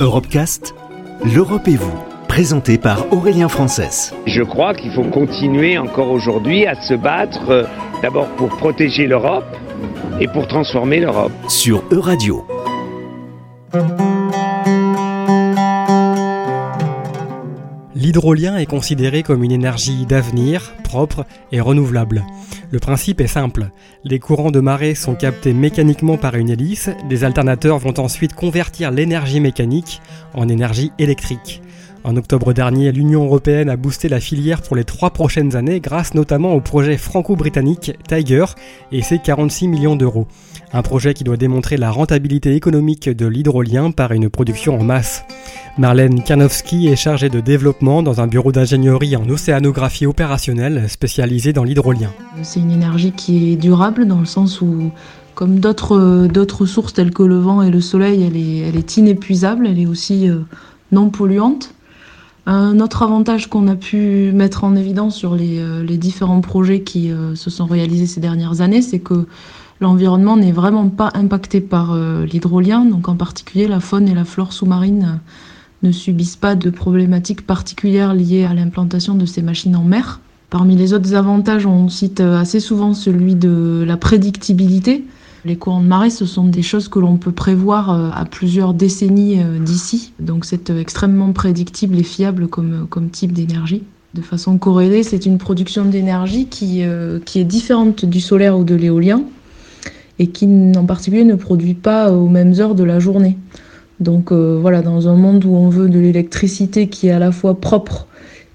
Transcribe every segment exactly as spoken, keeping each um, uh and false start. Europecast, l'Europe et vous, présenté par Aurélien Français. Je crois qu'il faut continuer encore aujourd'hui à se battre euh, d'abord pour protéger l'Europe et pour transformer l'Europe. Sur Euradio. L'hydrolien est considéré comme une énergie d'avenir, propre et renouvelable. Le principe est simple. Les courants de marée sont captés mécaniquement par une hélice. Des alternateurs vont ensuite convertir l'énergie mécanique en énergie électrique. En octobre dernier, l'Union européenne a boosté la filière pour les trois prochaines années grâce notamment au projet franco-britannique Tiger et ses quarante-six millions d'euros. Un projet qui doit démontrer la rentabilité économique de l'hydrolien par une production en masse. Marlène Kianowski est chargée de développement dans un bureau d'ingénierie en océanographie opérationnelle spécialisé dans l'hydrolien. C'est une énergie qui est durable dans le sens où, comme d'autres, d'autres sources telles que le vent et le soleil, elle est, elle est inépuisable, elle est aussi non polluante. Un autre avantage qu'on a pu mettre en évidence sur les, les différents projets qui euh, se sont réalisés ces dernières années, c'est que l'environnement n'est vraiment pas impacté par euh, l'hydrolien. Donc en particulier, la faune et la flore sous-marine ne subissent pas de problématiques particulières liées à l'implantation de ces machines en mer. Parmi les autres avantages, on cite assez souvent celui de la prédictibilité. Les courants de marée, ce sont des choses que l'on peut prévoir à plusieurs décennies d'ici. Donc c'est extrêmement prédictible et fiable comme, comme type d'énergie. De façon corrélée, c'est une production d'énergie qui, euh, qui est différente du solaire ou de l'éolien et qui en particulier ne produit pas aux mêmes heures de la journée. Donc euh, voilà, dans un monde où on veut de l'électricité qui est à la fois propre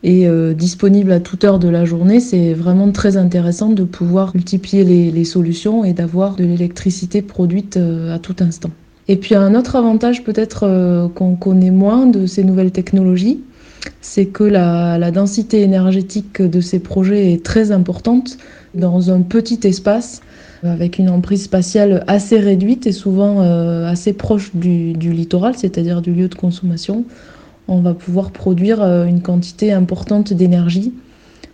et euh, disponible à toute heure de la journée, c'est vraiment très intéressant de pouvoir multiplier les, les solutions et d'avoir de l'électricité produite euh, à tout instant. Et puis un autre avantage peut-être euh, qu'on connaît moins de ces nouvelles technologies, c'est que la, la densité énergétique de ces projets est très importante dans un petit espace, avec une emprise spatiale assez réduite et souvent euh, assez proche du, du littoral, c'est-à-dire du lieu de consommation. On va pouvoir produire une quantité importante d'énergie.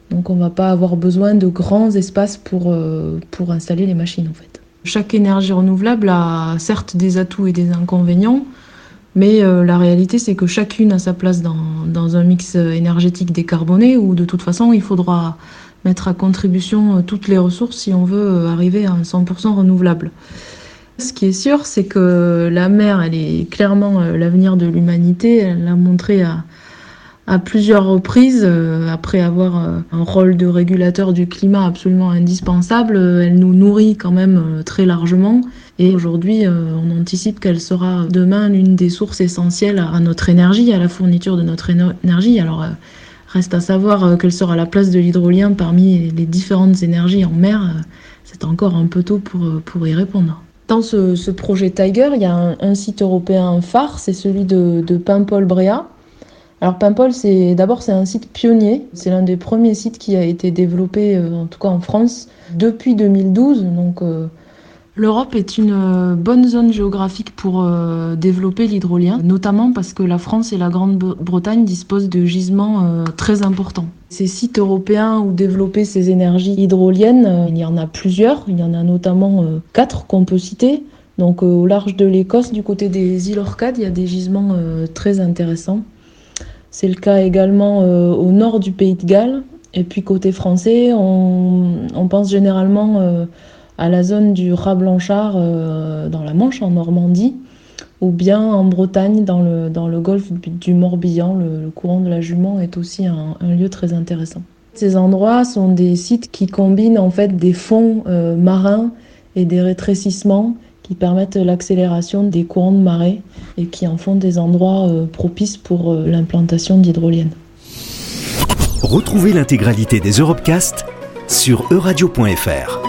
Donc on ne va pas avoir besoin de grands espaces pour, euh, pour installer les machines en fait. Chaque énergie renouvelable a certes des atouts et des inconvénients, mais euh, la réalité c'est que chacune a sa place dans, dans un mix énergétique décarboné où de toute façon il faudra mettre à contribution toutes les ressources si on veut arriver à un cent pour cent renouvelable. Ce qui est sûr, c'est que la mer, elle est clairement l'avenir de l'humanité. Elle l'a montré à, à plusieurs reprises. Après avoir un rôle de régulateur du climat absolument indispensable, elle nous nourrit quand même très largement. Et aujourd'hui, on anticipe qu'elle sera demain l'une des sources essentielles à notre énergie, à la fourniture de notre énergie. Alors, reste à savoir quelle sera la place de l'hydrolien parmi les différentes énergies en mer. C'est encore un peu tôt pour, pour y répondre. Dans ce, ce projet Tiger, il y a un, un site européen phare, c'est celui de, de Paimpol, Bréa. Alors Paimpol, c'est d'abord c'est un site pionnier, c'est l'un des premiers sites qui a été développé, euh, en tout cas en France, depuis deux mille douze. Donc euh, l'Europe est une euh, bonne zone géographique pour euh, développer l'hydrolien, notamment parce que la France et la Grande-Bretagne disposent de gisements euh, très importants. Ces sites européens où développer ces énergies hydroliennes, il y en a plusieurs, il y en a notamment euh, quatre qu'on peut citer. Donc euh, au large de l'Écosse, du côté des îles Orcades, il y a des gisements euh, très intéressants. C'est le cas également euh, au nord du Pays de Galles. Et puis côté français, on, on pense généralement euh, à la zone du Raz Blanchard euh, dans la Manche, en Normandie, ou bien en Bretagne, dans le, dans le golfe du Morbihan, le, le courant de la Jument est aussi un, un lieu très intéressant. Ces endroits sont des sites qui combinent en fait des fonds euh, marins et des rétrécissements qui permettent l'accélération des courants de marée et qui en font des endroits euh, propices pour euh, l'implantation d'hydroliennes. Retrouvez l'intégralité des Europecast sur euradio point fr.